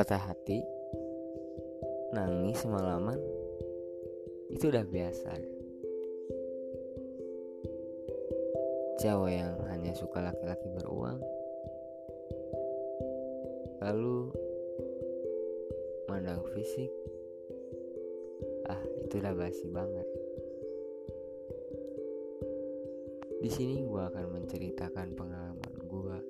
patah hati, nangis semalaman, itu udah biasa. Cewek yang hanya suka laki-laki beruang, lalu mandang fisik, itu udah basi banget. Di sini gue akan menceritakan pengalaman gue